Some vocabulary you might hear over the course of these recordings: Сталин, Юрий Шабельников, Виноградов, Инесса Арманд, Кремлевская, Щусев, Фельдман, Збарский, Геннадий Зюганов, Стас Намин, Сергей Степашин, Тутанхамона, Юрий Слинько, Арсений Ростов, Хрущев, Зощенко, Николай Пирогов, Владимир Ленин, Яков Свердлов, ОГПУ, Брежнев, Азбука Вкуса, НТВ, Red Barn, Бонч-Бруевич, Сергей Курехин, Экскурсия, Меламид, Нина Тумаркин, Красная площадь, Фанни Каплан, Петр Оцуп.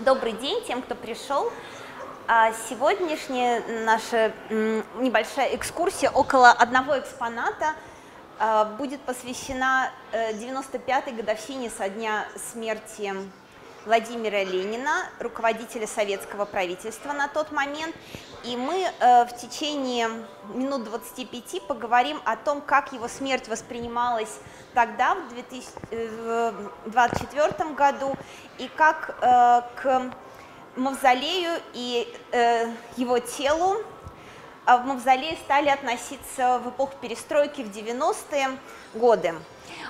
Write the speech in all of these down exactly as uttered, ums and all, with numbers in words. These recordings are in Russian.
Добрый день тем, кто пришел. Сегодняшняя наша небольшая экскурсия около одного экспоната будет посвящена девяносто пятой годовщине со дня смерти Владимира Ленина, руководителя советского правительства на тот момент. И мы э, в течение минут двадцати пяти поговорим о том, как его смерть воспринималась тогда, в две тысячи двадцать четвёртом году, и как э, к мавзолею и э, его телу э, в мавзолее стали относиться в эпоху перестройки в девяностые годы.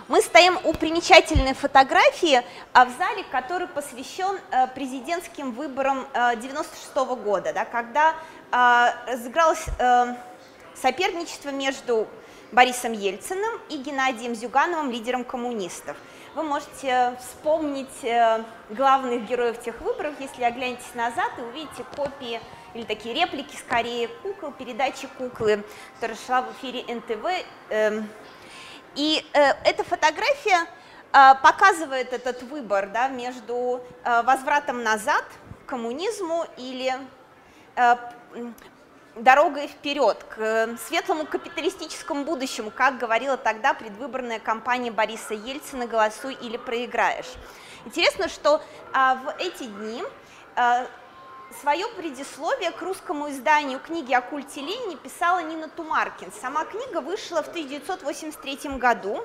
Мы стоим у примечательной фотографии в зале, который посвящен президентским выборам девяносто шестого года, да, когда разыгралось соперничество между Борисом Ельциным и Геннадием Зюгановым, лидером коммунистов. Вы можете вспомнить главных героев тех выборов, если оглянетесь назад и увидите копии или такие реплики, скорее, кукол, передачи «Куклы», которая шла в эфире эн тэ вэ. И э, эта фотография э, показывает этот выбор, да, между э, возвратом назад к коммунизму или э, дорогой вперед, к светлому капиталистическому будущему, как говорила тогда предвыборная кампания Бориса Ельцина «Голосуй или проиграешь». Интересно, что э, в эти дни э, свое предисловие к русскому изданию книги о культе Ленина писала Нина Тумаркин. Сама книга вышла в тысяча девятьсот восемьдесят третьем году.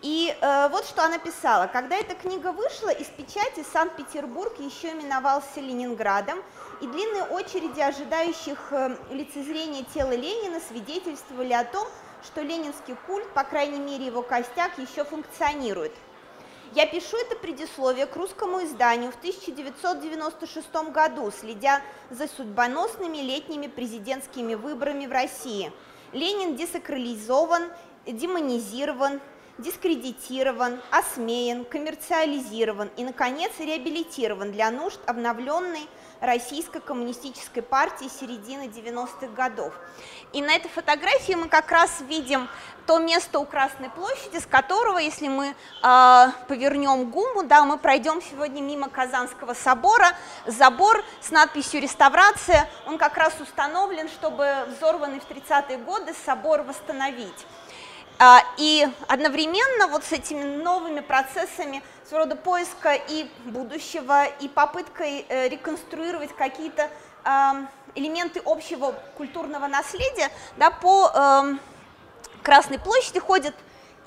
И э, вот что она писала. Когда эта книга вышла из печати, Санкт-Петербург еще именовался Ленинградом, и длинные очереди ожидающих э, лицезрения тела Ленина свидетельствовали о том, что ленинский культ, по крайней мере его костяк, еще функционирует. Я пишу это предисловие к русскому изданию в тысяча девятьсот девяносто шестом году, следя за судьбоносными летними президентскими выборами в России. Ленин десакрализован, демонизирован, дискредитирован, осмеян, коммерциализирован и, наконец, реабилитирован для нужд обновленной Российской коммунистической партии середины девяностых годов. И на этой фотографии мы как раз видим то место у Красной площади, с которого, если мы э, повернем гуму, да, мы пройдем сегодня мимо Казанского собора. Забор с надписью «Реставрация», он как раз установлен, чтобы взорванный в тридцатые годы собор восстановить. И одновременно вот с этими новыми процессами своего рода поиска и будущего, и попыткой реконструировать какие-то элементы общего культурного наследия, да, по Красной площади ходят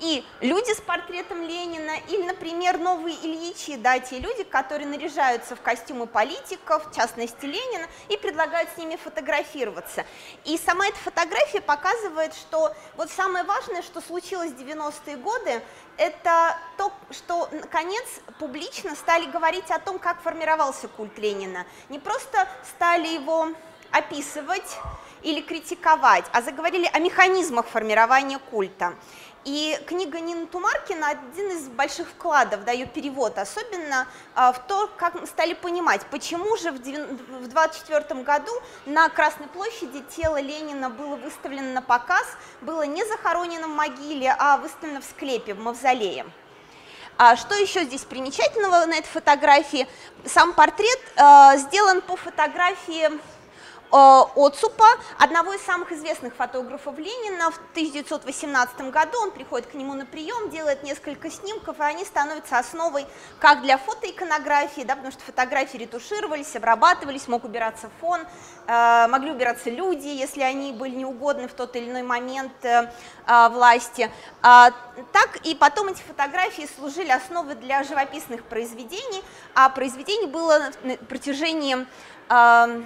и люди с портретом Ленина, или, например, новые Ильичи, да, те люди, которые наряжаются в костюмы политиков, в частности Ленина, и предлагают с ними фотографироваться. И сама эта фотография показывает, что вот самое важное, что случилось в девяностые годы, это то, что, наконец, публично стали говорить о том, как формировался культ Ленина. Не просто стали его описывать или критиковать, а заговорили о механизмах формирования культа. И книга Нины Тумаркина – один из больших вкладов, да, ее перевод, особенно а, в то, как мы стали понимать, почему же в две тысячи двадцать четвёртом году на Красной площади тело Ленина было выставлено на показ, было не захоронено в могиле, а выставлено в склепе, в мавзолее. А что еще здесь примечательного на этой фотографии? Сам портрет а, сделан по фотографии Оцупа, одного из самых известных фотографов Ленина. В тысяча девятьсот восемнадцатом году он приходит к нему на прием, делает несколько снимков, и они становятся основой как для фотоиконографии, да, потому что фотографии ретушировались, обрабатывались, мог убираться фон, э, могли убираться люди, если они были неугодны в тот или иной момент э, э, власти. А, так и потом эти фотографии служили основой для живописных произведений, а произведений было на протяжении э,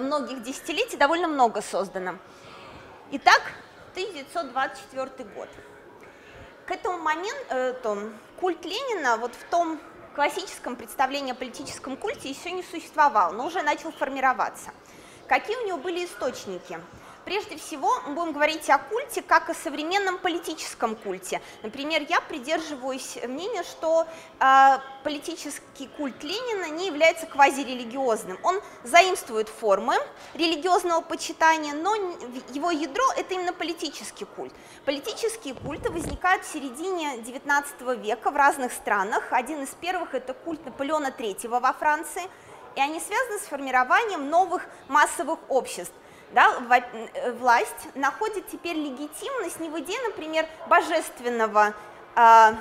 многих десятилетий довольно много создано. Итак, тысяча девятьсот двадцать четвёртый год. К этому моменту культ Ленина вот в том классическом представлении о политическом культе еще не существовал, но уже начал формироваться. Какие у него были источники? Прежде всего, мы будем говорить о культе как о современном политическом культе. Например, я придерживаюсь мнения, что э, политический культ Ленина не является квазирелигиозным. Он заимствует формы религиозного почитания, но его ядро – это именно политический культ. Политические культы возникают в середине девятнадцатого века в разных странах. Один из первых – это культ Наполеона Третьего во Франции, и они связаны с формированием новых массовых обществ. Да, власть находит теперь легитимность не в идее, например, божественного, э,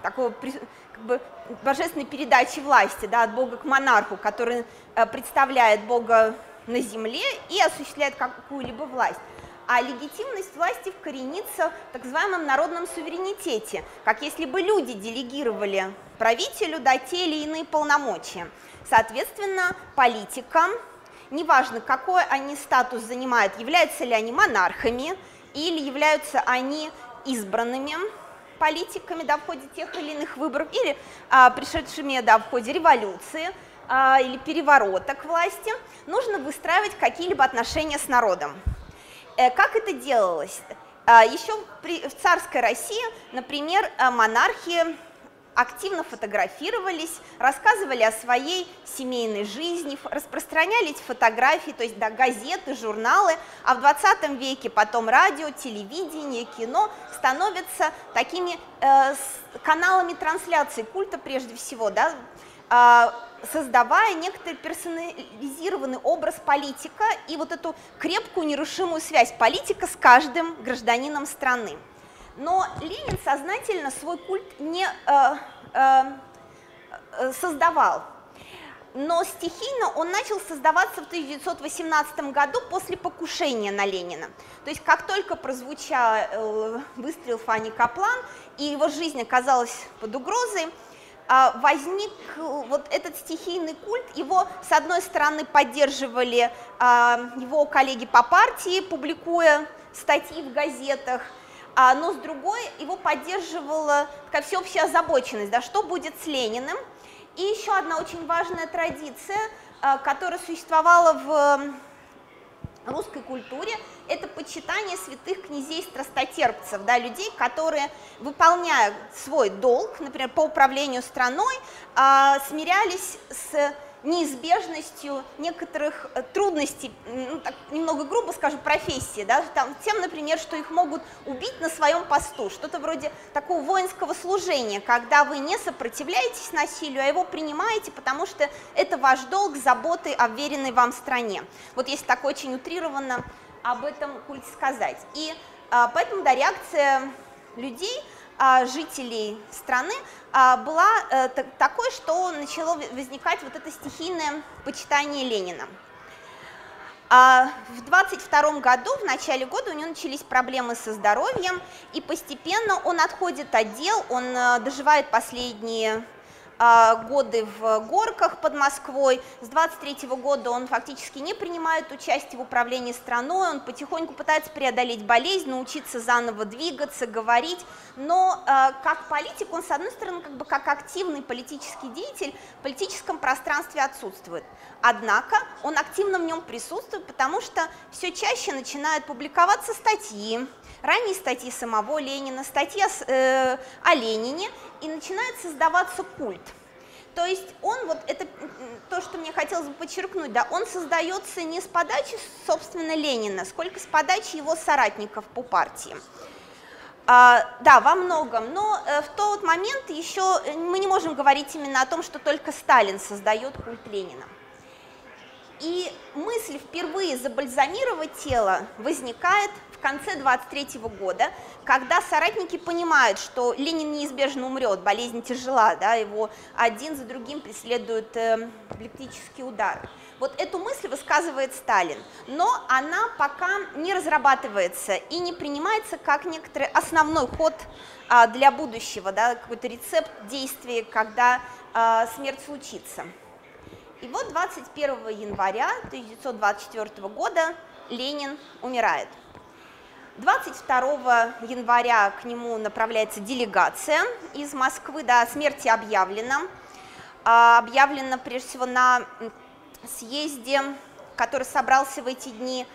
такого, как бы, божественной передачи власти, да, от Бога к монарху, который э, представляет Бога на земле и осуществляет какую-либо власть. А легитимность власти вкоренится в так называемом народном суверенитете, как если бы люди делегировали правителю, да, те или иные полномочия. Соответственно, политика, неважно, какой они статус занимают, являются ли они монархами или являются они избранными политиками, да, в ходе тех или иных выборов, или а, пришедшими, да, в ходе революции а, или переворота к власти, нужно выстраивать какие-либо отношения с народом. Э, как это делалось? А, еще при, в царской России, например, монархи активно фотографировались, рассказывали о своей семейной жизни, распространялись фотографии, то есть, да, газеты, журналы, а в двадцатом веке потом радио, телевидение, кино становятся такими э, каналами трансляции культа прежде всего, да, э, создавая некоторый персонализированный образ политика и вот эту крепкую нерушимую связь политика с каждым гражданином страны. Но Ленин сознательно свой культ не э, э, создавал, но стихийно он начал создаваться в тысяча девятьсот восемнадцатом году после покушения на Ленина. То есть как только прозвучал выстрел Фанни Каплан и его жизнь оказалась под угрозой, возник вот этот стихийный культ. Его, с одной стороны, поддерживали его коллеги по партии, публикуя статьи в газетах, но с другой его поддерживала такая всеобщая озабоченность, да, что будет с Лениным. И еще одна очень важная традиция, которая существовала в русской культуре, это почитание святых князей-страстотерпцев, да, людей, которые, выполняя свой долг, например, по управлению страной, смирялись с неизбежностью некоторых трудностей, ну, так, немного грубо скажу, профессии, да, там, тем, например, что их могут убить на своем посту, что-то вроде такого воинского служения, когда вы не сопротивляетесь насилию, а его принимаете, потому что это ваш долг, заботы о веренной вам стране. Вот если так очень утрированно об этом культе сказать. И а, поэтому, да, реакция людей, жителей страны была такой, что начало возникать вот это стихийное почитание Ленина. В двадцать втором году, в начале года, у него начались проблемы со здоровьем, и постепенно он отходит от дел, он доживает последние годы в горках под Москвой. С двадцать третьего года он фактически не принимает участие в управлении страной, он потихоньку пытается преодолеть болезнь, научиться заново двигаться, говорить, но э, как политик он, с одной стороны, как бы как активный политический деятель в политическом пространстве отсутствует. Однако он активно в нем присутствует, потому что все чаще начинают публиковаться статьи, ранние статьи самого Ленина, статьи э, о Ленине, и начинает создаваться культ. То есть он, вот это то, что мне хотелось бы подчеркнуть, да, он создается не с подачи, собственно, Ленина, сколько с подачи его соратников по партии. А, да, во многом, но в тот момент еще мы не можем говорить именно о том, что только Сталин создает культ Ленина. И мысль впервые забальзамировать тело возникает в конце двадцать третьего года, когда соратники понимают, что Ленин неизбежно умрет, болезнь тяжела, да, его один за другим преследуют эпилептические удары. Вот эту мысль высказывает Сталин, но она пока не разрабатывается и не принимается как некоторый основной ход а, для будущего, да, какой-то рецепт действия, когда а, смерть случится. И вот двадцать первого января тысяча девятьсот двадцать четвёртого года Ленин умирает. двадцать второго января к нему направляется делегация из Москвы, да, смерти объявлена. Объявлена прежде всего на съезде, который собрался в эти дни.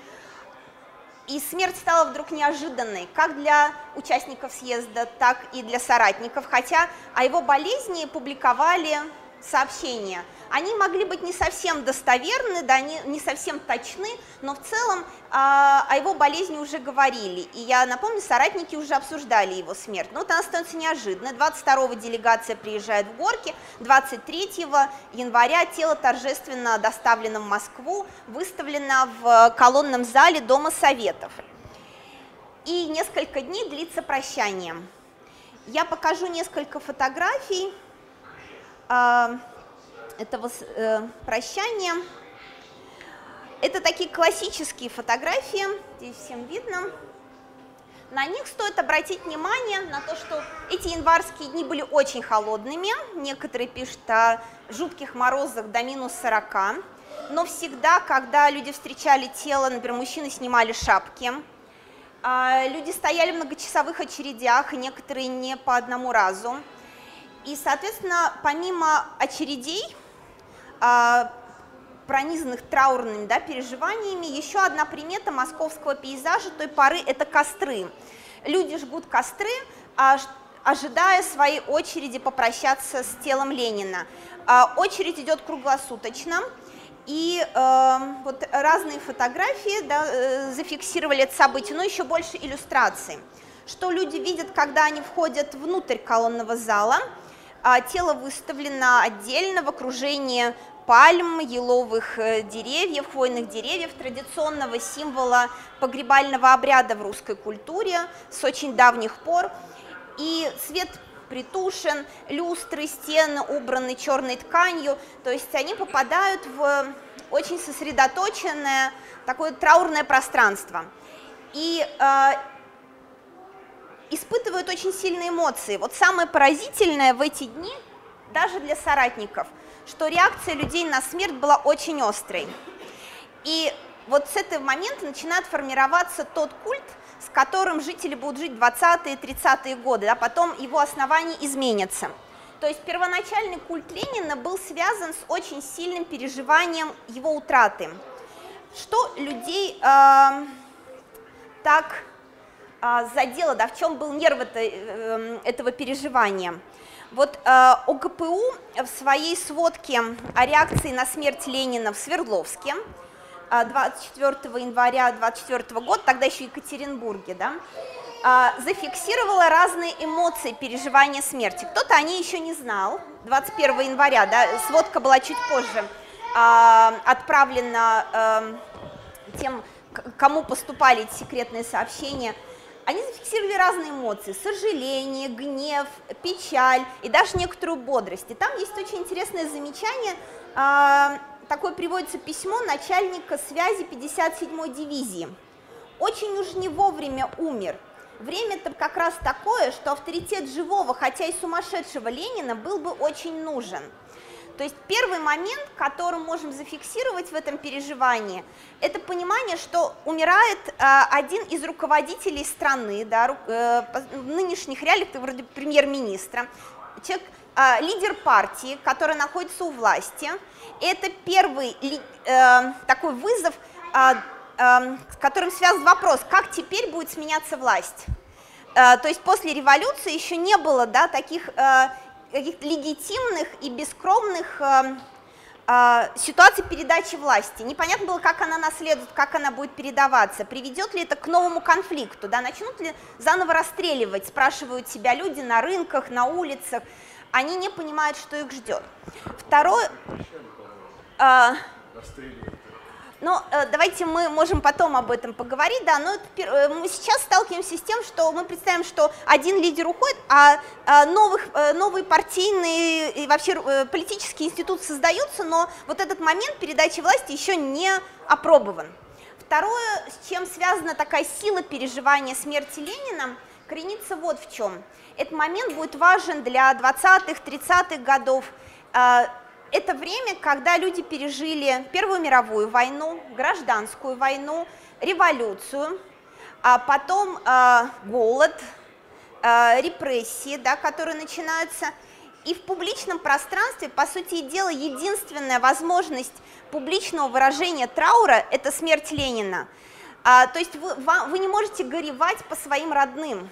И смерть стала вдруг неожиданной, как для участников съезда, так и для соратников, хотя о его болезни публиковали сообщения. Они могли быть не совсем достоверны, да, не, не совсем точны, но в целом э, о его болезни уже говорили. И я напомню, соратники уже обсуждали его смерть. Но вот она становится неожиданной. двадцать второго делегация приезжает в Горки, двадцать третьего января тело торжественно доставлено в Москву, выставлено в колонном зале Дома Советов. И несколько дней длится прощание. Я покажу несколько фотографий этого э, прощания. Это такие классические фотографии, здесь всем видно. На них стоит обратить внимание на то, что эти январские дни были очень холодными. Некоторые пишут о жутких морозах до минус сорока. Но всегда, когда люди встречали тело, например, мужчины снимали шапки. Э, люди стояли в многочасовых очередях, некоторые не по одному разу. И, соответственно, помимо очередей, пронизанных траурными, да, переживаниями, еще одна примета московского пейзажа той поры – это костры. Люди жгут костры, ожидая своей очереди попрощаться с телом Ленина. Очередь идет круглосуточно, и вот разные фотографии, да, зафиксировали это событие, но еще больше иллюстраций. Что люди видят, когда они входят внутрь колонного зала. Тело выставлено отдельно в окружении пальм, еловых деревьев, хвойных деревьев, традиционного символа погребального обряда в русской культуре с очень давних пор. И свет притушен, люстры, стены убраны черной тканью, то есть они попадают в очень сосредоточенное, такое траурное пространство. И испытывают очень сильные эмоции. Вот самое поразительное в эти дни, даже для соратников, что реакция людей на смерть была очень острой. И вот с этого момента начинает формироваться тот культ, с которым жители будут жить двадцатые, тридцатые годы, а потом его основания изменятся. То есть первоначальный культ Ленина был связан с очень сильным переживанием его утраты. Что людей э, так... задело, да, в чем был нерв этого переживания. Вот ОГПУ в своей сводке о реакции на смерть Ленина в Свердловске двадцать четвёртого января двадцать четвёртого года, тогда еще Екатеринбурге, да, зафиксировала разные эмоции переживания смерти. Кто-то о ней еще не знал, двадцать первого января, да, сводка была чуть позже отправлена тем, кому поступали эти секретные сообщения. Они зафиксировали разные эмоции: сожаление, гнев, печаль и даже некоторую бодрость. И там есть очень интересное замечание, такое приводится письмо начальника связи пятьдесят седьмой дивизии. Очень уж не вовремя умер. Время-то как раз такое, что авторитет живого, хотя и сумасшедшего Ленина был бы очень нужен. То есть первый момент, который мы можем зафиксировать в этом переживании, это понимание, что умирает один из руководителей страны, да, в нынешних реалиях, вроде премьер-министра, человек, лидер партии, который находится у власти. Это первый такой вызов, с которым связан вопрос, как теперь будет сменяться власть. То есть после революции еще не было, да, таких каких-то легитимных и бескромных э, э, ситуаций передачи власти. Непонятно было, как она наследует, как она будет передаваться, приведет ли это к новому конфликту, да, начнут ли заново расстреливать, спрашивают себя люди на рынках, на улицах, они не понимают, что их ждет. Второе... Э, Ну, давайте мы можем потом об этом поговорить, да, но мы сейчас сталкиваемся с тем, что мы представим, что один лидер уходит, а новых, новые партийные и вообще политические институты создаются, но вот этот момент передачи власти еще не опробован. Второе, с чем связана такая сила переживания смерти Ленина, коренится вот в чем. Этот момент будет важен для двадцатых, тридцатых годов. Это время, когда люди пережили Первую мировую войну, гражданскую войну, революцию, а потом э, голод, э, репрессии, да, которые начинаются. И в публичном пространстве, по сути дела, единственная возможность публичного выражения траура – это смерть Ленина. А, то есть вы, вы не можете горевать по своим родным.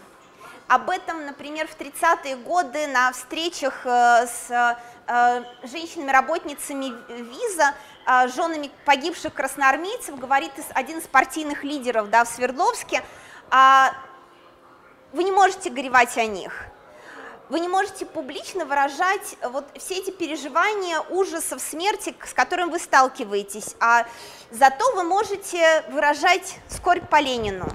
Об этом, например, в тридцатые годы на встречах с женщинами-работницами виза, женами погибших красноармейцев, говорит один из партийных лидеров, да, в Свердловске. Вы не можете горевать о них. Вы не можете публично выражать вот все эти переживания ужасов смерти, с которым вы сталкиваетесь, а зато вы можете выражать скорбь по Ленину.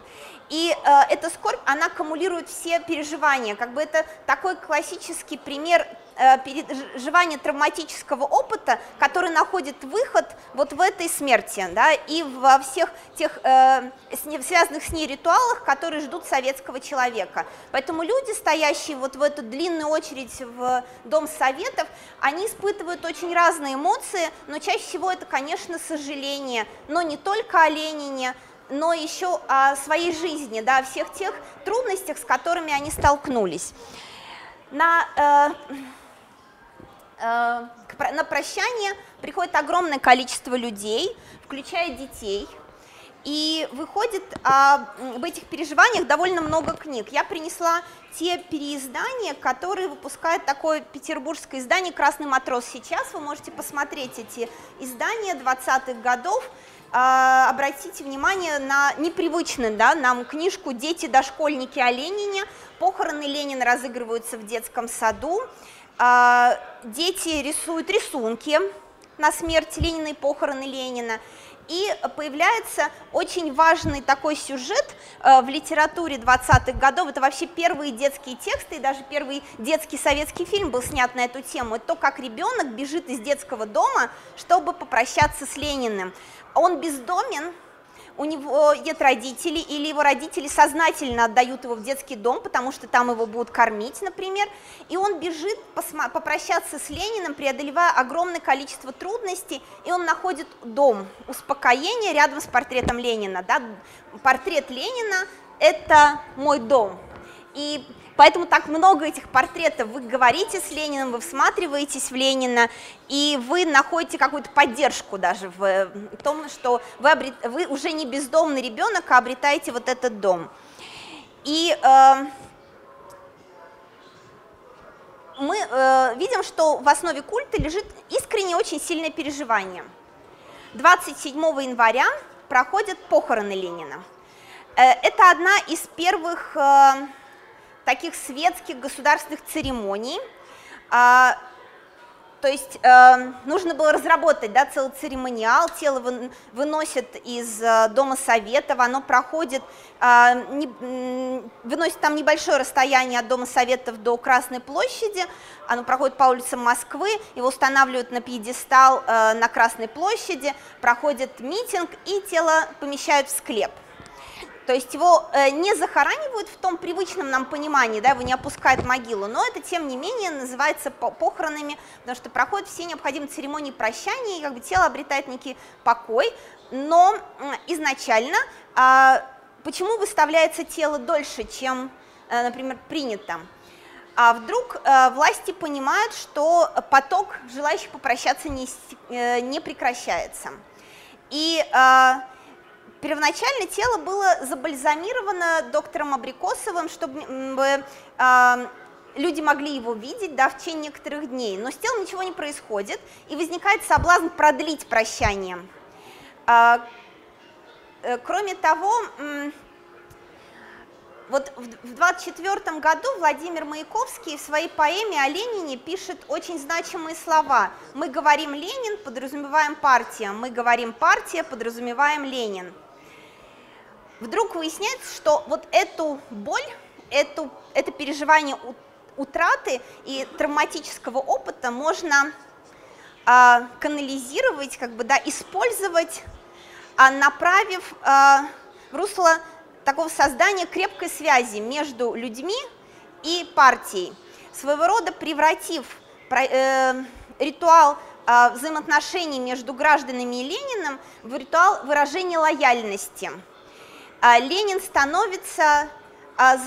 И э, эта скорбь, она аккумулирует все переживания, как бы это такой классический пример э, переживания травматического опыта, который находит выход вот в этой смерти, да, и во всех тех э, с не, связанных с ней ритуалах, которые ждут советского человека. Поэтому люди, стоящие вот в эту длинную очередь в Дом Советов, они испытывают очень разные эмоции, но чаще всего это, конечно, сожаление, но не только о Ленине, но еще о своей жизни, да, о всех тех трудностях, с которыми они столкнулись. На, э, э, на прощание приходит огромное количество людей, включая детей, и выходит э, об этих переживаниях довольно много книг. Я принесла те переиздания, которые выпускает такое петербургское издание «Красный матрос» сейчас. Вы можете посмотреть эти издания двадцатых годов. Обратите внимание на непривычную, да, нам книжку «Дети-дошкольники о Ленине». Похороны Ленина разыгрываются в детском саду. Дети рисуют рисунки на смерть Ленина и похороны Ленина. И появляется очень важный такой сюжет в литературе двадцатых годов. Это вообще первые детские тексты, и даже первый детский советский фильм был снят на эту тему. Это то, как ребенок бежит из детского дома, чтобы попрощаться с Лениным. Он бездомен, у него нет родителей, или его родители сознательно отдают его в детский дом, потому что там его будут кормить, например, и он бежит попрощаться с Лениным, преодолевая огромное количество трудностей, и он находит дом успокоения рядом с портретом Ленина. Да? Портрет Ленина – это мой дом. И поэтому так много этих портретов. Вы говорите с Лениным, вы всматриваетесь в Ленина, и вы находите какую-то поддержку даже в том, что вы, обрет... вы уже не бездомный ребенок, а обретаете вот этот дом. И э, мы э, видим, что в основе культа лежит искренне очень сильное переживание. двадцать седьмого января проходят похороны Ленина. Э, это одна из первых... Э, таких светских государственных церемоний, а, то есть э, нужно было разработать, да, целый церемониал, тело вы, выносят из э, Дома Советов, оно проходит, э, не, выносит там небольшое расстояние от Дома Советов до Красной площади, оно проходит по улицам Москвы, его устанавливают на пьедестал э, на Красной площади, проходит митинг и тело помещают в склеп. То есть его не захоранивают в том привычном нам понимании, да, его не опускают в могилу, но это, тем не менее, называется похоронами, потому что проходят все необходимые церемонии прощания, и как бы тело обретает некий покой. Но изначально почему выставляется тело дольше, чем, например, принято? А вдруг власти понимают, что поток желающих попрощаться не прекращается. И... Первоначально тело было забальзамировано доктором Абрикосовым, чтобы э, люди могли его видеть, да, в течение некоторых дней. Но с телом ничего не происходит, и возникает соблазн продлить прощание. Э, э, кроме того, э, вот в двадцать четвёртом году Владимир Маяковский в своей поэме о Ленине пишет очень значимые слова. «Мы говорим Ленин, подразумеваем партия, мы говорим партия, подразумеваем Ленин». Вдруг выясняется, что вот эту боль, эту, это переживание утраты и травматического опыта можно э, канализировать, как бы, да, использовать, э, направив э, в русло такого создания крепкой связи между людьми и партией, своего рода превратив э, ритуал э, взаимоотношений между гражданами и Лениным в ритуал выражения лояльности. Ленин становится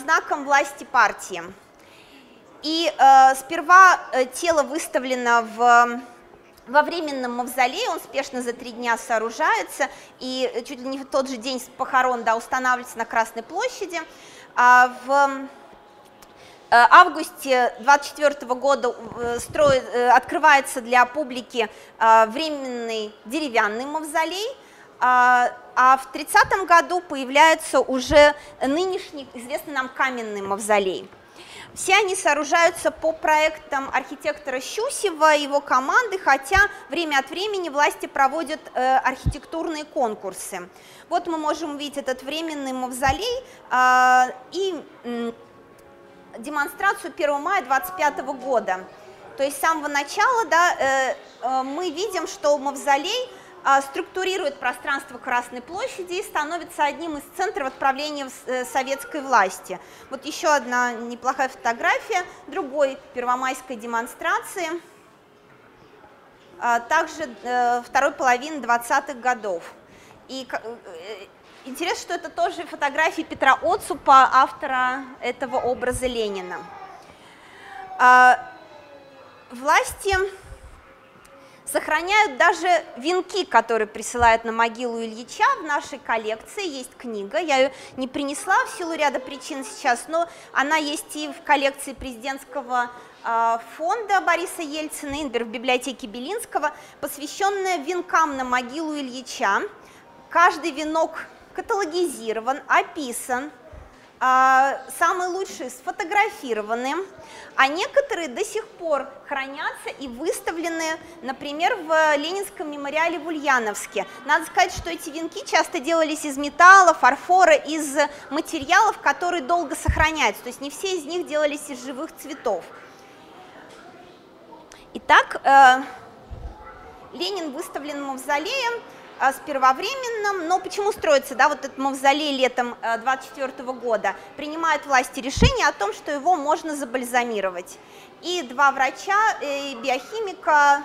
знаком власти партии. И сперва тело выставлено в Во временном мавзолее он спешно за три дня сооружается, и чуть ли не в тот же день похорон, да, устанавливается на Красной площади. А в августе двадцать четвёртого года строит, открывается для публики временный деревянный мавзолей, а в тридцатом году появляется уже нынешний известный нам каменный мавзолей. Все они сооружаются по проектам архитектора Щусева и его команды, хотя время от времени власти проводят э, архитектурные конкурсы. Вот мы можем увидеть этот временный мавзолей э, и э, демонстрацию первого мая двадцать пятого года. То есть с самого начала, да, э, э, мы видим, что мавзолей э, структурирует пространство Красной площади и становится одним из центров отправления в, э, советской власти. Вот еще одна неплохая фотография другой первомайской демонстрации, э, также э, второй половины двадцатых годов. И, э, интересно, что это тоже фотографии Петра Оцупа, автора этого образа Ленина. Власти сохраняют даже венки, которые присылают на могилу Ильича. В нашей коллекции есть книга, я ее не принесла в силу ряда причин сейчас, но она есть и в коллекции президентского фонда Бориса Ельцина, и в библиотеке Белинского, посвященная венкам на могилу Ильича. Каждый венок каталогизирован, описан, самые лучшие сфотографированы, а некоторые до сих пор хранятся и выставлены, например, в Ленинском мемориале в Ульяновске. Надо сказать, что эти венки часто делались из металла, фарфора, из материалов, которые долго сохраняются, то есть не все из них делались из живых цветов. Итак, Ленин выставлен мавзолеем, сперва временным, но почему строится, да, вот этот мавзолей летом двадцать четвёртого года? Принимают власти решение о том, что его можно забальзамировать. И два врача, и биохимика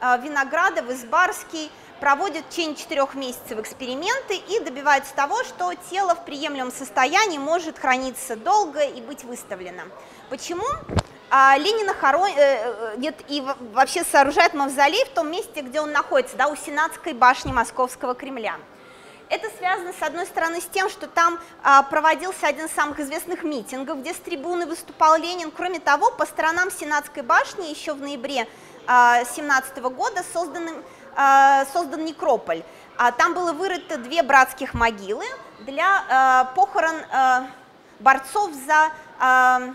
Виноградов и Збарский проводят в течение четырех месяцев эксперименты и добиваются того, что тело в приемлемом состоянии может храниться долго и быть выставлено. Почему? А Ленина хоронит и вообще сооружает мавзолей в том месте, где он находится, да, у Сенатской башни Московского Кремля. Это связано, с одной стороны, с тем, что там проводился один из самых известных митингов, где с трибуны выступал Ленин. Кроме того, по сторонам Сенатской башни еще в ноябре тысяча девятьсот семнадцатого года создан, создан некрополь. Там было вырыто две братских могилы для похорон борцов за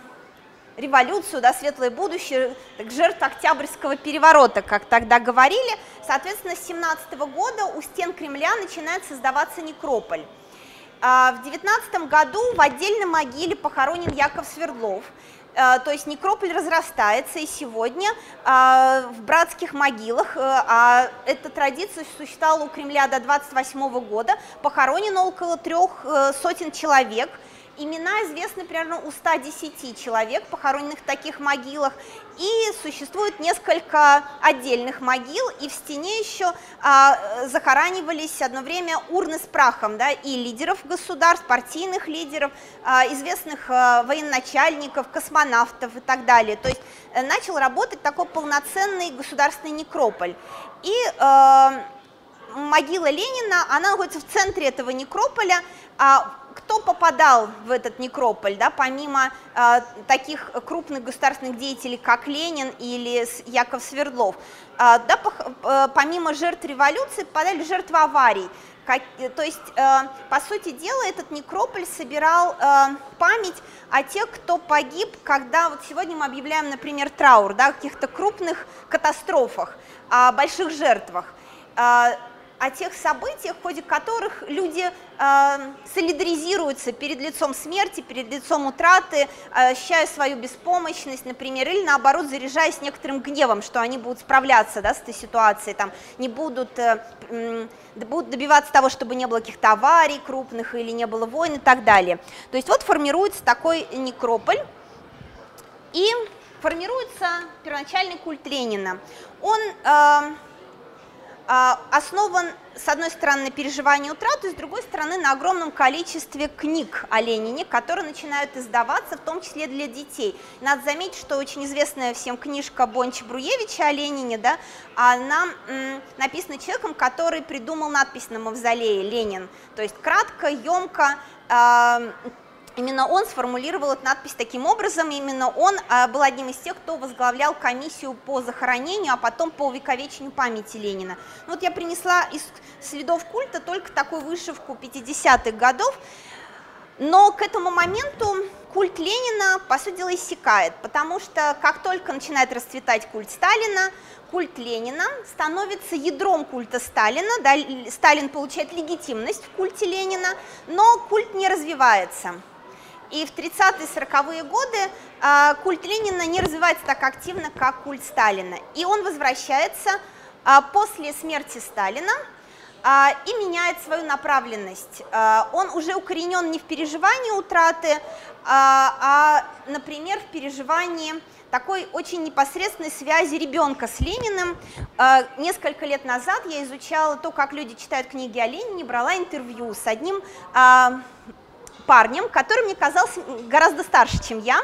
революцию, да, светлое будущее, жертв Октябрьского переворота, как тогда говорили. Соответственно, с тысяча девятьсот семнадцатого года у стен Кремля начинает создаваться некрополь. В две тысячи девятнадцатом году в отдельной могиле похоронен Яков Свердлов. То есть некрополь разрастается, и сегодня в братских могилах, а эта традиция существовала у Кремля до двадцать восьмого года, похоронено около трех сотен человек. Имена известны примерно у ста десяти человек, похороненных в таких могилах, и существует несколько отдельных могил, и в стене еще а, захоранивались одно время урны с прахом, да, и лидеров государств, партийных лидеров, а, известных а, военачальников, космонавтов и так далее. То есть а, начал работать такой полноценный государственный некрополь. И а, могила Ленина, она находится в центре этого некрополя. а, Кто попадал в этот некрополь, да, помимо э, таких крупных государственных деятелей, как Ленин или Яков Свердлов? Э, да, по, э, помимо жертв революции попадали жертвы аварий. Как, то есть, э, по сути дела, этот некрополь собирал э, память о тех, кто погиб, когда вот сегодня мы объявляем, например, траур, да, о каких-то крупных катастрофах, о больших жертвах. Э, о тех событиях, в ходе которых люди э, солидаризируются перед лицом смерти, перед лицом утраты, э, ощущая свою беспомощность, например, или наоборот заряжаясь некоторым гневом, что они будут справляться, да, с этой ситуацией, там, не будут, э, э, будут добиваться того, чтобы не было каких-то аварий крупных или не было войн и так далее. То есть вот формируется такой некрополь и формируется первоначальный культ Ленина. Он... Э, основан, с одной стороны, на переживании утраты, с другой стороны, на огромном количестве книг о Ленине, которые начинают издаваться, в том числе для детей. Надо заметить, что очень известная всем книжка Бонч-Бруевича о Ленине, да, она м, написана человеком, который придумал надпись на мавзолее «Ленин». То есть кратко, емко, э, именно он сформулировал эту надпись таким образом, именно он э, был одним из тех, кто возглавлял комиссию по захоронению, а потом по увековечению памяти Ленина. Вот я принесла из следов культа только такую вышивку пятидесятых годов, но к этому моменту культ Ленина, по сути дела, иссякает, потому что как только начинает расцветать культ Сталина, культ Ленина становится ядром культа Сталина, да, Сталин получает легитимность в культе Ленина, но культ не развивается. И в тридцатые-сороковые годы э, культ Ленина не развивается так активно, как культ Сталина. И он возвращается э, после смерти Сталина э, и меняет свою направленность. Э, он уже укоренен не в переживании утраты, э, а, например, в переживании такой очень непосредственной связи ребенка с Лениным. Э, несколько лет назад я изучала то, как люди читают книги о Ленине, брала интервью с одним... Э, парнем, который мне казался гораздо старше, чем я,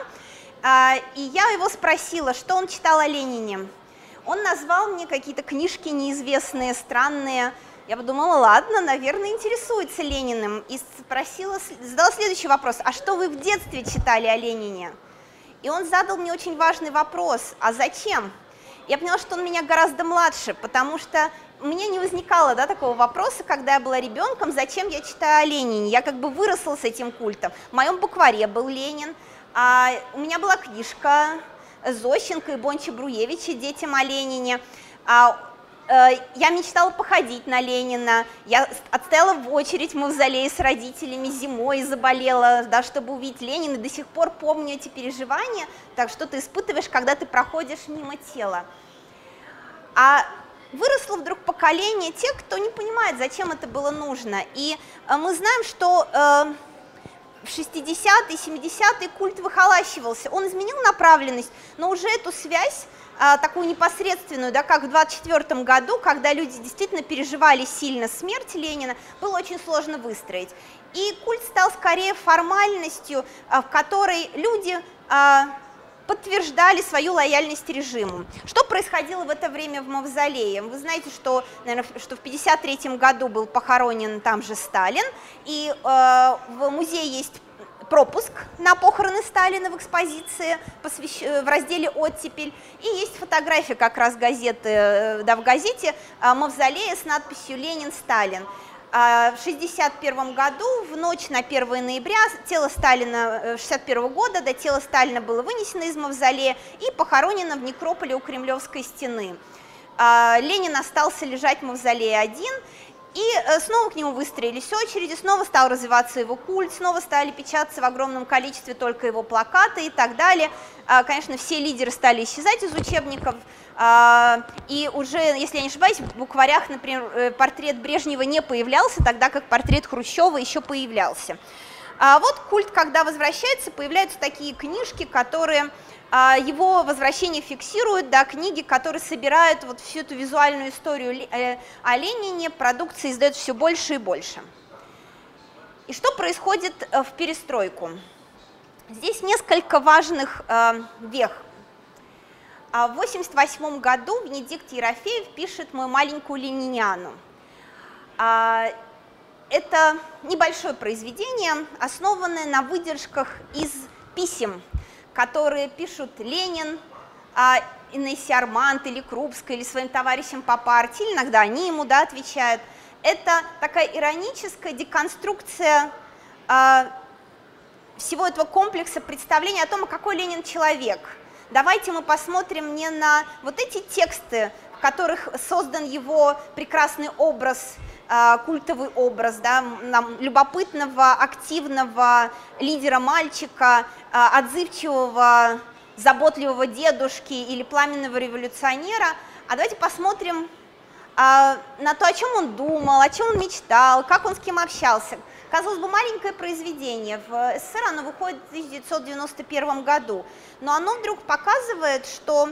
и я его спросила, что он читал о Ленине. Он назвал мне какие-то книжки неизвестные, странные. Я подумала, ладно, наверное, интересуется Лениным, и спросила, задала следующий вопрос: а что вы в детстве читали о Ленине? И он задал мне очень важный вопрос: а зачем? Я поняла, что он меня гораздо младше, потому что у меня не возникало, да, такого вопроса, когда я была ребенком, зачем я читаю о Ленине. Я как бы выросла с этим культом. В моем букваре был Ленин, а у меня была книжка Зощенко и Бонча-Бруевича «Детям о Ленине». А, э, я мечтала походить на Ленина, я отстояла в очередь в мавзолее с родителями зимой и заболела, да, чтобы увидеть Ленина, до сих пор помню эти переживания, так что ты испытываешь, когда ты проходишь мимо тела. А выросло вдруг поколение тех, кто не понимает, зачем это было нужно. И мы знаем, что э, в шестидесятые, семидесятые культ выхолащивался. Он изменил направленность, но уже эту связь, э, такую непосредственную, да, как в двадцать четвёртом году, когда люди действительно переживали сильно смерть Ленина, было очень сложно выстроить. И культ стал скорее формальностью, э, в которой люди... Э, подтверждали свою лояльность режиму. Что происходило в это время в мавзолее? Вы знаете, что, наверное, что в пятьдесят третьем году был похоронен там же Сталин, и э, в музее есть пропуск на похороны Сталина в экспозиции посвящ... в разделе «Оттепель», и есть фотография как раз газеты, да, в газете э, мавзолея с надписью «Ленин, Сталин». В шестьдесят первом году, в ночь на первое ноября, тело Сталина шестьдесят первого года, да, тело Сталина было вынесено из мавзолея и похоронено в некрополе у Кремлевской стены. Ленин остался лежать в мавзолее один, и снова к нему выстроились очереди, снова стал развиваться его культ, снова стали печататься в огромном количестве только его плакаты и так далее. Конечно, все лидеры стали исчезать из учебников. И уже, если я не ошибаюсь, в букварях, например, портрет Брежнева не появлялся, тогда как портрет Хрущева еще появлялся. А вот культ, когда возвращается, появляются такие книжки, которые его возвращение фиксируют, да, книги, которые собирают вот всю эту визуальную историю о Ленине, продукции издают все больше и больше. И что происходит в перестройку? Здесь несколько важных вех. В восемьдесят восьмом году Венедикт Ерофеев пишет «Мою маленькую лениниану». Это небольшое произведение, основанное на выдержках из писем, которые пишут Ленин Инессе Арманд или Крупской, или своим товарищам по партии, иногда они ему, да, отвечают. Это такая ироническая деконструкция всего этого комплекса представления о том, какой Ленин человек. Давайте мы посмотрим не на вот эти тексты, в которых создан его прекрасный образ, культовый образ, да, любопытного, активного лидера-мальчика, отзывчивого, заботливого дедушки или пламенного революционера, а давайте посмотрим на то, о чем он думал, о чем он мечтал, как он с кем общался. Казалось бы, маленькое произведение, в СССР оно выходит в тысяча девятьсот девяносто первом году, но оно вдруг показывает, что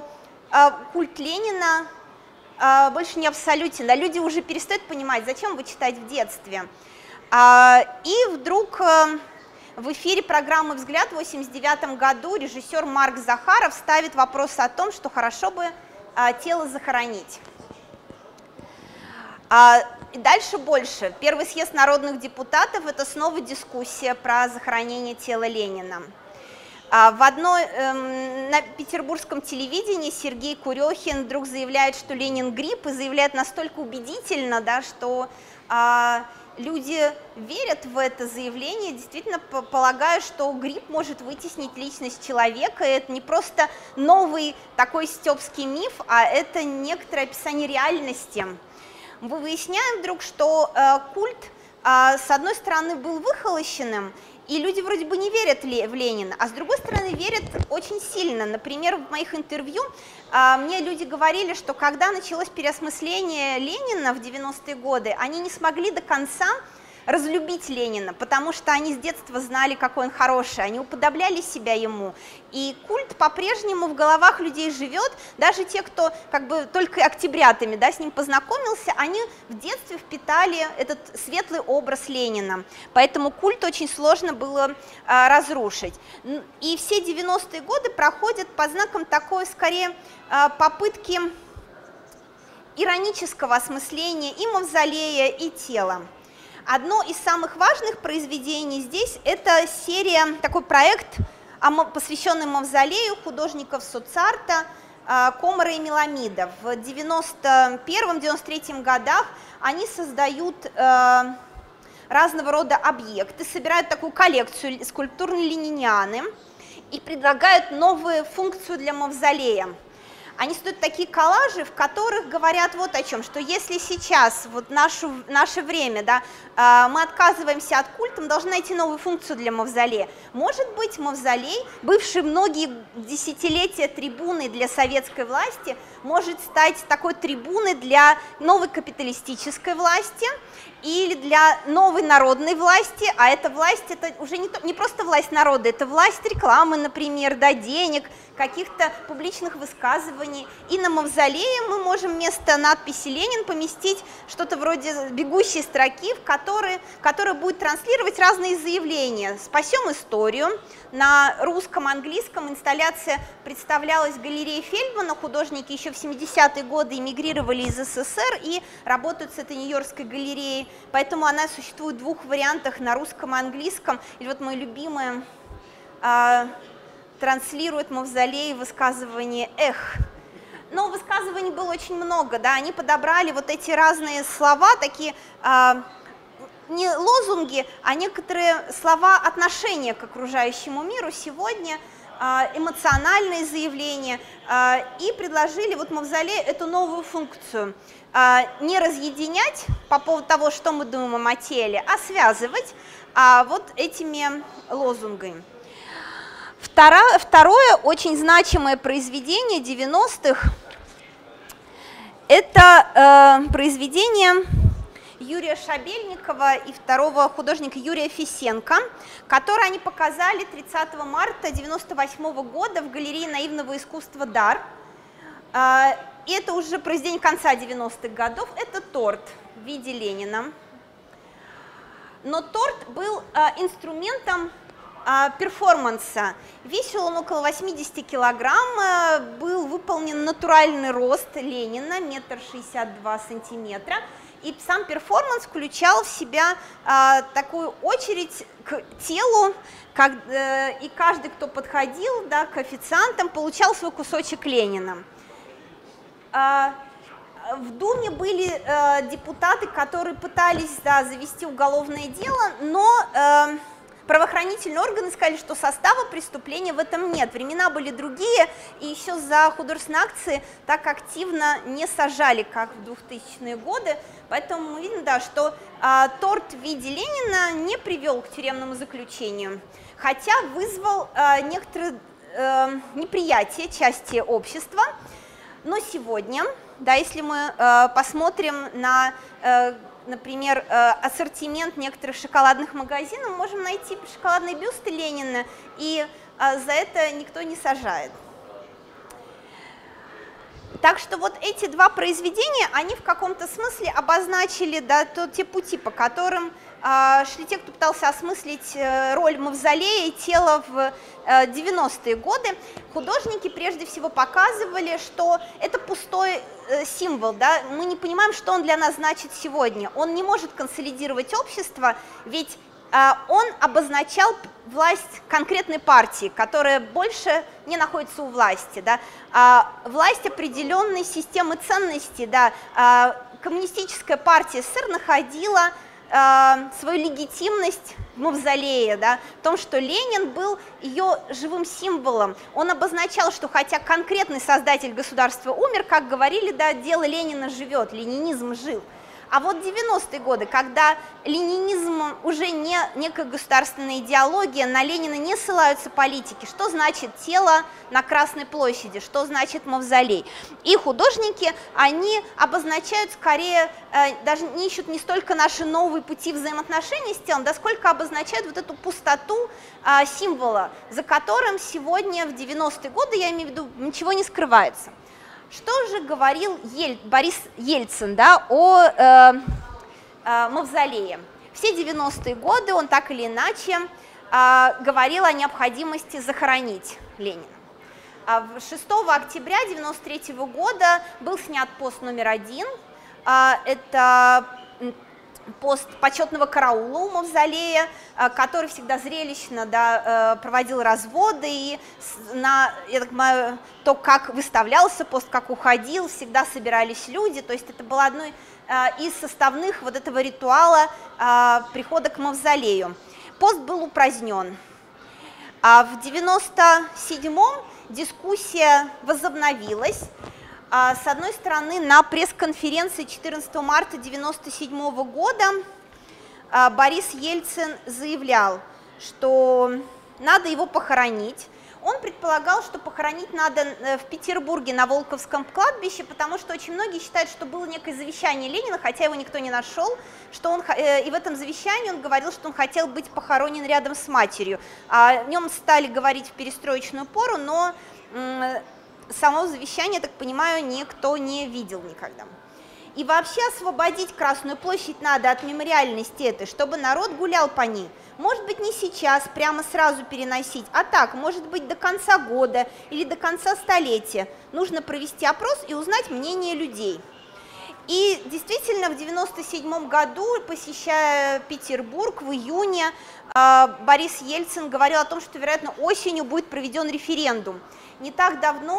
э, культ Ленина э, больше не абсолютен, а люди уже перестают понимать, зачем вы читать в детстве. Э, и вдруг э, в эфире программы «Взгляд» в тысяча девятьсот восемьдесят девятом году режиссер Марк Захаров ставит вопрос о том, что хорошо бы э, тело захоронить. Э, дальше больше. Первый съезд народных депутатов – это снова дискуссия про захоронение тела Ленина. В одной, эм, на петербургском телевидении Сергей Курехин вдруг заявляет, что Ленин грипп, и заявляет настолько убедительно, да, что э, люди верят в это заявление, действительно полагая, что грипп может вытеснить личность человека. И это не просто новый такой стёбский миф, а это некоторое описание реальности. Мы выясняем вдруг, что э, культ, э, с одной стороны, был выхолощенным, и люди вроде бы не верят в Ленина, а с другой стороны верят очень сильно. Например, в моих интервью мне люди говорили, что когда началось переосмысление Ленина в девяностые годы, они не смогли до конца разлюбить Ленина, потому что они с детства знали, какой он хороший, они уподобляли себя ему. И культ по-прежнему в головах людей живет, даже те, кто как бы только октябрятами, да, с ним познакомился, они в детстве впитали этот светлый образ Ленина. Поэтому культ очень сложно было а, разрушить. И все девяностые годы проходят по знакам такой, скорее, а, попытки иронического осмысления и мавзолея, и тела. Одно из самых важных произведений здесь – это серия, такой проект, посвященный мавзолею художников соцарта Комара и Меламида. В девяносто первом — девяносто третьем годах они создают разного рода объекты, собирают такую коллекцию скульптурной ленинианы и предлагают новую функцию для мавзолея. Они создают такие коллажи, в которых говорят вот о чем, что если сейчас, вот нашу, наше время, да, мы отказываемся от культа, мы должны найти новую функцию для мавзолея. Может быть, мавзолей, бывший многие десятилетия трибуной для советской власти, может стать такой трибуной для новой капиталистической власти или для новой народной власти, а эта власть – это уже не, то, не просто власть народа, это власть рекламы, например, да, денег, каких-то публичных высказываний. И на мавзолее мы можем вместо надписи «Ленин» поместить что-то вроде бегущей строки, в которой, которая будет транслировать разные заявления. «Спасем историю». На русском, английском инсталляция представлялась в галерее Фельдмана. Художники еще в семидесятые годы эмигрировали из СССР и работают с этой нью-йоркской галереей. Поэтому она существует в двух вариантах – на русском и английском. И вот мои любимые… транслирует мавзолей высказывание «эх». Но высказываний было очень много, да, они подобрали вот эти разные слова, такие э, не лозунги, а некоторые слова отношения к окружающему миру сегодня, э, эмоциональные заявления, э, и предложили вот мавзолею эту новую функцию. Э, не разъединять по поводу того, что мы думаем о теле, а связывать э, вот этими лозунгами. Второе очень значимое произведение девяностых – это э, произведение Юрия Шабельникова и второго художника Юрия Фисенко, которое они показали тридцатого марта девяносто восьмого года в галерее наивного искусства «Дар». Э, это уже произведение конца девяностых годов, это торт в виде Ленина. Но торт был э, инструментом перформанса. Весил он около восьмидесяти килограмм, был выполнен натуральный рост Ленина, метр шестьдесят два сантиметра, и сам перформанс включал в себя а, такую очередь к телу, как, э, и каждый, кто подходил, да, к официантам, получал свой кусочек Ленина. А, В Думе были э, депутаты, которые пытались, да, завести уголовное дело, но э, правоохранительные органы сказали, что состава преступления в этом нет. Времена были другие, и еще за художественные акции так активно не сажали, как в двухтысячные годы. Поэтому мы видим, да, что э, торт в виде Ленина не привел к тюремному заключению, хотя вызвал э, некоторые э, неприятие части общества. Но сегодня, да, если мы э, посмотрим на… Э, например, ассортимент некоторых шоколадных магазинов, мы можем найти шоколадные бюсты Ленина, и за это никто не сажает. Так что вот эти два произведения, они в каком-то смысле обозначили, да, то, те пути, по которым э, шли те, кто пытался осмыслить э, роль мавзолея и тела в э, девяностые годы. Художники прежде всего показывали, что это пустой э, символ, да, мы не понимаем, что он для нас значит сегодня. Он не может консолидировать общество, ведь э, он обозначал власть конкретной партии, которая больше не находится у власти, да, а власть определенной системы ценностей, да, а коммунистическая партия СССР находила а, свою легитимность в мавзолее, да, в том, что Ленин был ее живым символом, он обозначал, что хотя конкретный создатель государства умер, как говорили, да, дело Ленина живет, ленинизм жил. А вот девяностые годы, когда ленинизм уже не некая государственная идеология, на Ленина не ссылаются политики, что значит тело на Красной площади, что значит мавзолей. И художники, они обозначают скорее, даже не ищут не столько наши новые пути взаимоотношений с телом, да сколько обозначают вот эту пустоту символа, за которым сегодня в девяностые годы, я имею в виду, ничего не скрывается. Что же говорил Ель, Борис Ельцин, да, о э, э, мавзолее? Все девяностые годы он так или иначе э, говорил о необходимости захоронить Ленина. шестого октября девяносто третьего года был снят пост номер один, э, это пост почетного караула у мавзолея, который всегда зрелищно, да, проводил разводы, и на, я так понимаю, то, как выставлялся пост, как уходил, всегда собирались люди, то есть это было одной из составных вот этого ритуала прихода к мавзолею. Пост был упразднен. А в девяносто седьмом дискуссия возобновилась. С одной стороны, на пресс-конференции четырнадцатого марта девяносто седьмого года Борис Ельцин заявлял, что надо его похоронить. Он предполагал, что похоронить надо в Петербурге на Волковском кладбище, потому что очень многие считают, что было некое завещание Ленина, хотя его никто не нашел, что он, и в этом завещании он говорил, что он хотел быть похоронен рядом с матерью. О нем стали говорить в перестроечную пору, но самого завещания, я так понимаю, никто не видел никогда. И вообще освободить Красную площадь надо от мемориальности этой, чтобы народ гулял по ней. Может быть, не сейчас, прямо сразу переносить, а так, может быть, до конца года или до конца столетия. Нужно провести опрос и узнать мнение людей. И действительно, в девяносто седьмом году, посещая Петербург в июне, Борис Ельцин говорил о том, что, вероятно, осенью будет проведен референдум. Не так давно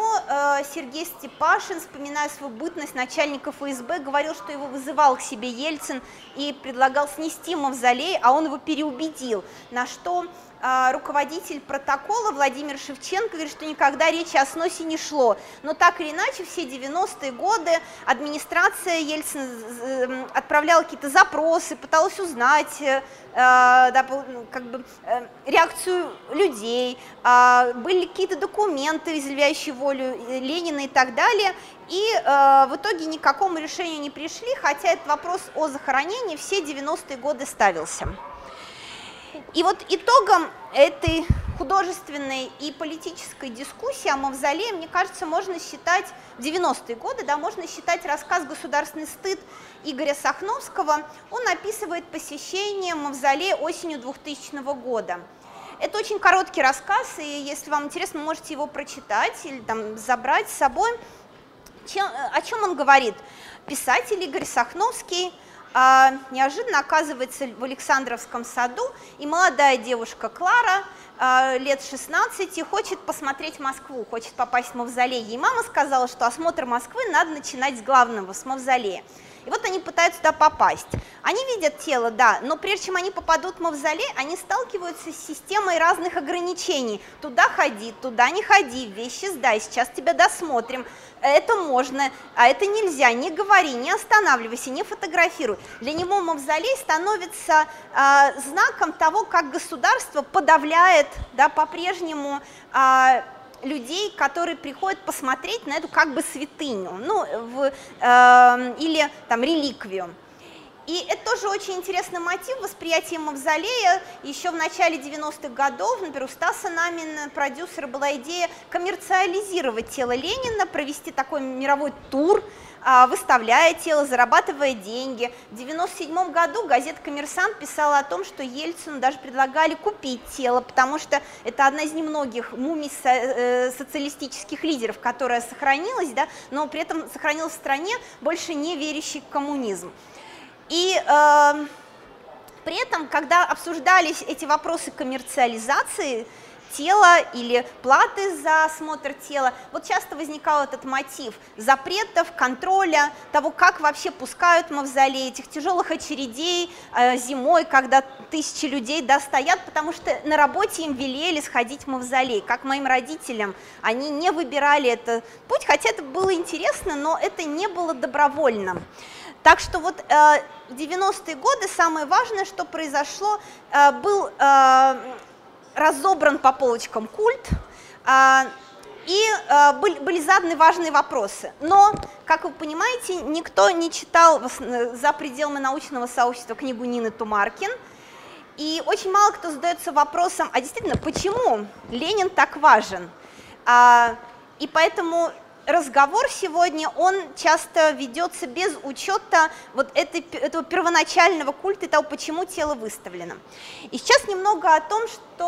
Сергей Степашин, вспоминая свою бытность начальника ФСБ, говорил, что его вызывал к себе Ельцин и предлагал снести мавзолей, а он его переубедил, на что руководитель протокола Владимир Шевченко говорит, что никогда речи о сносе не шло. Но так или иначе, все девяностые годы администрация Ельцина отправляла какие-то запросы, пыталась узнать да, как бы, реакцию людей, были какие-то документы, изъявляющие волю Ленина и так далее. И э, в итоге ни к какому решению не пришли, хотя этот вопрос о захоронении все девяностые годы ставился. И вот итогом этой художественной и политической дискуссии о мавзолее, мне кажется, можно считать, в девяностые годы, да, можно считать рассказ «Государственный стыд» Игоря Сахновского. Он описывает посещение мавзолея осенью двухтысячного года. Это очень короткий рассказ, и если вам интересно, можете его прочитать или там, забрать с собой. Чем, о чем он говорит? Писатель Игорь Сахновский неожиданно оказывается в Александровском саду, и молодая девушка Клара, лет шестнадцати, хочет посмотреть Москву, хочет попасть в мавзолей. Ей мама сказала, что осмотр Москвы надо начинать с главного, с мавзолея. И вот они пытаются туда попасть. Они видят тело, да, но прежде чем они попадут в мавзолей, они сталкиваются с системой разных ограничений. Туда ходи, туда не ходи, вещи сдай, сейчас тебя досмотрим. Это можно, а это нельзя, не говори, не останавливайся, не фотографируй. Для него мавзолей становится э, знаком того, как государство подавляет, да, по-прежнему э, людей, которые приходят посмотреть на эту как бы святыню, ну, в, э, или там реликвию. И это тоже очень интересный мотив восприятия мавзолея. Еще в начале девяностых годов, например, у Стаса Намина, продюсера, была идея коммерциализировать тело Ленина, провести такой мировой тур, выставляя тело, зарабатывая деньги. В девяносто седьмом году газета «Коммерсант» писала о том, что Ельцину даже предлагали купить тело, потому что это одна из немногих мумий социалистических лидеров, которая сохранилась, да, но при этом сохранилась в стране, больше не верящий в коммунизм. И э, при этом, когда обсуждались эти вопросы коммерциализации тела или платы за осмотр тела, вот часто возникал этот мотив запретов, контроля, того, как вообще пускают мавзолей, этих тяжелых очередей э, зимой, когда тысячи людей да, стоят, потому что на работе им велели сходить в мавзолей, как моим родителям. Они не выбирали этот путь, хотя это было интересно, но это не было добровольным. Так что вот э, в девяностые годы самое важное, что произошло, э, был э, разобран по полочкам культ, э, и э, были, были заданы важные вопросы. Но, как вы понимаете, никто не читал за пределами научного сообщества книгу Нины Тумаркин, и очень мало кто задается вопросом, а действительно, почему Ленин так важен? Э, и поэтому... разговор сегодня, он часто ведется без учета вот этой, этого первоначального культа и того, почему тело выставлено. И сейчас немного о том, что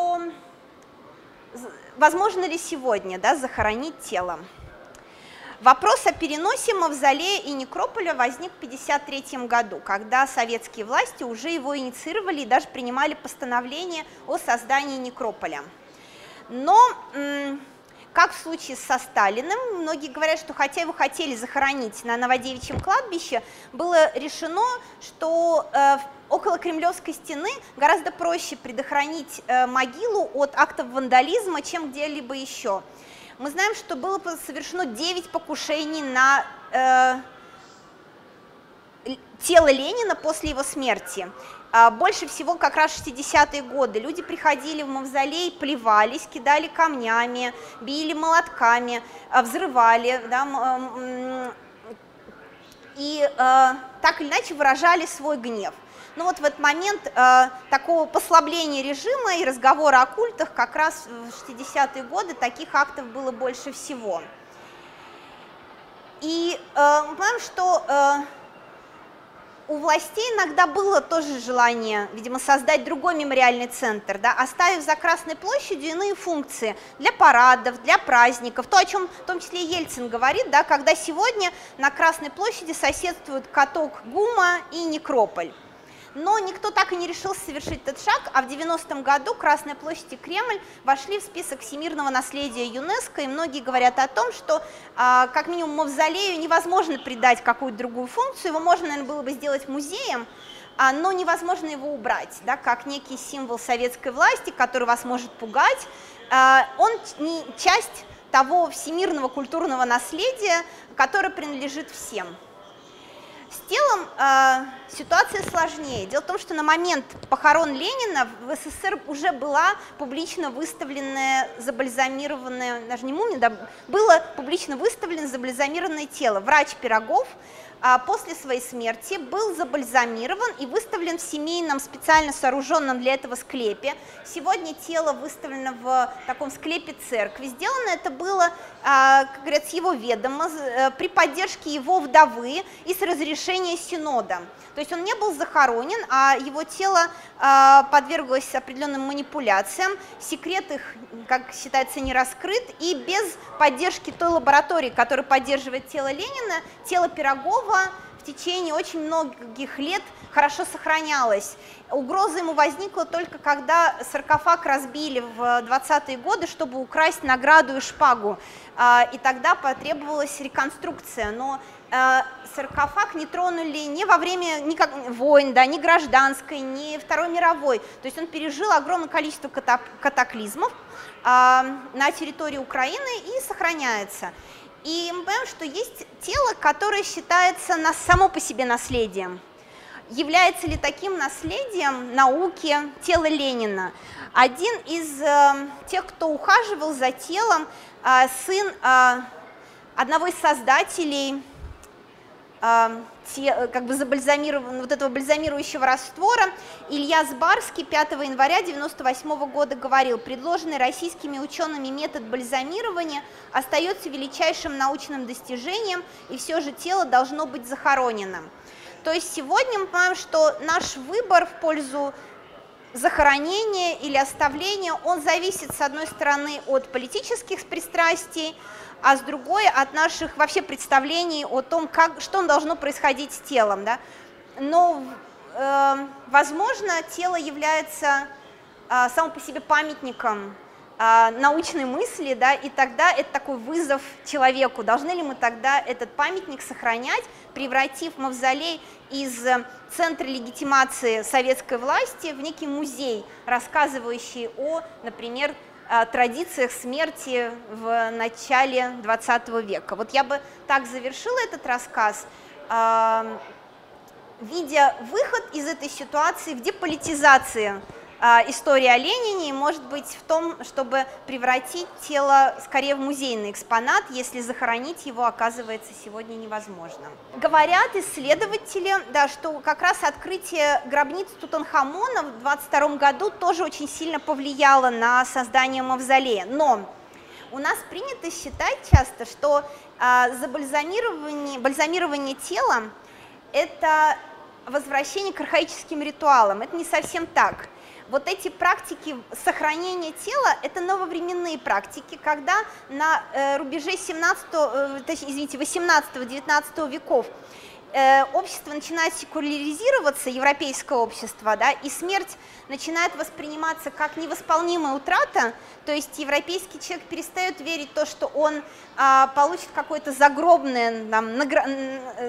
возможно ли сегодня да, захоронить тело. Вопрос о переносе мавзолея и некрополя возник в тысяча девятьсот пятьдесят третьем году, когда советские власти уже его инициировали и даже принимали постановление о создании некрополя. Но... как в случае со Сталиным, многие говорят, что хотя его хотели захоронить на Новодевичьем кладбище, было решено, что э, около Кремлевской стены гораздо проще предохранить э, могилу от актов вандализма, чем где-либо еще. Мы знаем, что было совершено девять покушений на э, тело Ленина после его смерти. Больше всего как раз в шестидесятые годы люди приходили в мавзолей, плевались, кидали камнями, били молотками, взрывали, да, и так или иначе выражали свой гнев. Но вот в этот момент такого послабления режима и разговора о культах как раз в шестидесятые годы таких актов было больше всего. И мы знаем, что... у властей иногда было тоже желание, видимо, создать другой мемориальный центр, да, оставив за Красной площадью иные функции для парадов, для праздников, то, о чем в том числе Ельцин говорит, да, когда сегодня на Красной площади соседствуют каток ГУМа и некрополь. Но никто так и не решил совершить этот шаг, а в девяностом году Красная площадь и Кремль вошли в список всемирного наследия ЮНЕСКО, и многие говорят о том, что как минимум мавзолею невозможно придать какую-то другую функцию, его можно, наверное, было бы сделать музеем, но невозможно его убрать, да, как некий символ советской власти, который вас может пугать, он не часть того всемирного культурного наследия, которое принадлежит всем. С телом э, ситуация сложнее. Дело в том, что на момент похорон Ленина в СССР уже была публично выставленное забальзамированное, даже не мумия, да, было публично выставлено забальзамированное тело. Врач Пирогов э, после своей смерти был забальзамирован и выставлен в семейном, специально сооруженном для этого склепе. Сегодня тело выставлено в таком склепе церкви. Сделано это было, э, как говорят, с его ведома, э, при поддержке его вдовы и с разрешения синода. То есть он не был захоронен, а его тело э, подверглось определенным манипуляциям, секрет их, как считается, не раскрыт, и без поддержки той лаборатории, которая поддерживает тело Ленина, тело Пирогова в течение очень многих лет хорошо сохранялось. Угроза ему возникла только когда саркофаг разбили в двадцатые годы, чтобы украсть награду и шпагу, э, и тогда потребовалась реконструкция, но саркофаг не тронули ни во время ни как, войн, да, ни гражданской, ни Второй мировой. То есть он пережил огромное количество катаклизмов а, на территории Украины и сохраняется. И мы понимаем, что есть тело, которое считается на, само по себе наследием. Является ли таким наследием науки тело Ленина? Один из э, тех, кто ухаживал за телом, э, сын э, одного из создателей те, как бы забальзамиров... вот этого бальзамирующего раствора, Илья Збарский пятого января девяносто восьмого года говорил: «Предложенный российскими учеными метод бальзамирования остается величайшим научным достижением, и все же тело должно быть захороненным». То есть сегодня мы понимаем, что наш выбор в пользу захоронения или оставления, он зависит, с одной стороны, от политических пристрастий, а с другой от наших вообще представлений о том, как, что должно происходить с телом. Да? Но, э, возможно, тело является э, само по себе памятником э, научной мысли, да? И тогда это такой вызов человеку. Должны ли мы тогда этот памятник сохранять, превратив мавзолей из центра легитимации советской власти в некий музей, рассказывающий о, например, традициях смерти в начале двадцатого века. Вот я бы так завершила этот рассказ, видя выход из этой ситуации в деполитизации истории о Ленине, и, может быть, в том, чтобы превратить тело скорее в музейный экспонат, если захоронить его оказывается сегодня невозможно. Говорят исследователи, да, что как раз открытие гробниц Тутанхамона в двадцать втором году тоже очень сильно повлияло на создание мавзолея. Но у нас принято считать часто, что э, забальзамирование, бальзамирование тела – это возвращение к архаическим ритуалам. Это не совсем так. Вот эти практики сохранения тела – это нововременные практики, когда на рубеже восемнадцатого-девятнадцатого веков общество начинает секуляризироваться, европейское общество, да, и смерть начинает восприниматься как невосполнимая утрата, то есть европейский человек перестает верить в то, что он а, получит какое-то загробное там, награ...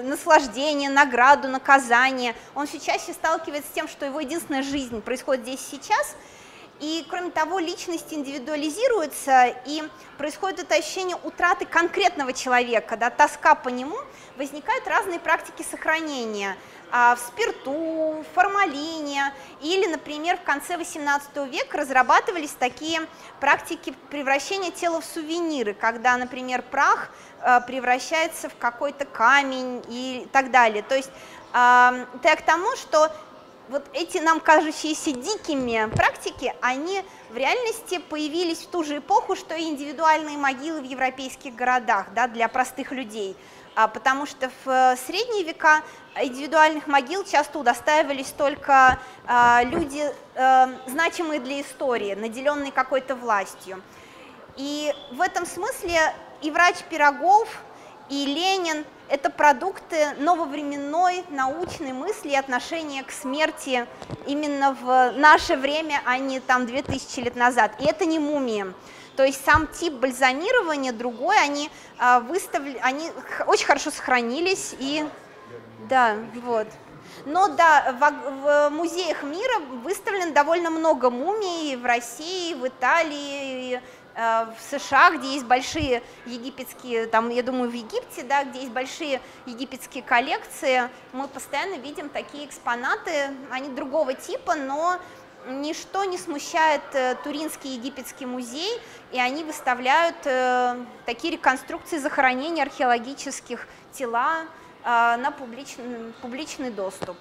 наслаждение, награду, наказание, он все чаще сталкивается с тем, что его единственная жизнь происходит здесь и сейчас. И, кроме того, личность индивидуализируется, и происходит это ощущение утраты конкретного человека, да, тоска по нему, возникают разные практики сохранения а, в спирту, в формалине, или, например, в конце восемнадцатого века разрабатывались такие практики превращения тела в сувениры, когда, например, прах а, превращается в какой-то камень и так далее. То есть а, это к тому, что вот эти нам кажущиеся дикими практики, они в реальности появились в ту же эпоху, что и индивидуальные могилы в европейских городах, да, для простых людей, а, потому что в средние века индивидуальных могил часто удостаивались только а, люди, а, значимые для истории, наделенные какой-то властью. И в этом смысле и врач Пирогов, и Ленин – это продукты нововременной научной мысли и отношения к смерти именно в наше время, а не там две тысячи лет назад. И это не мумия. То есть сам тип бальзамирования другой, они, э, выставили, они очень хорошо сохранились. И, да, вот. Но да, в, в музеях мира выставлено довольно много мумий в России, в Италии, в США, где есть большие египетские, там, я думаю, в Египте, да, где есть большие египетские коллекции, мы постоянно видим такие экспонаты, они другого типа, но ничто не смущает Туринский египетский музей, и они выставляют такие реконструкции захоронений археологических тела на публичный, публичный доступ.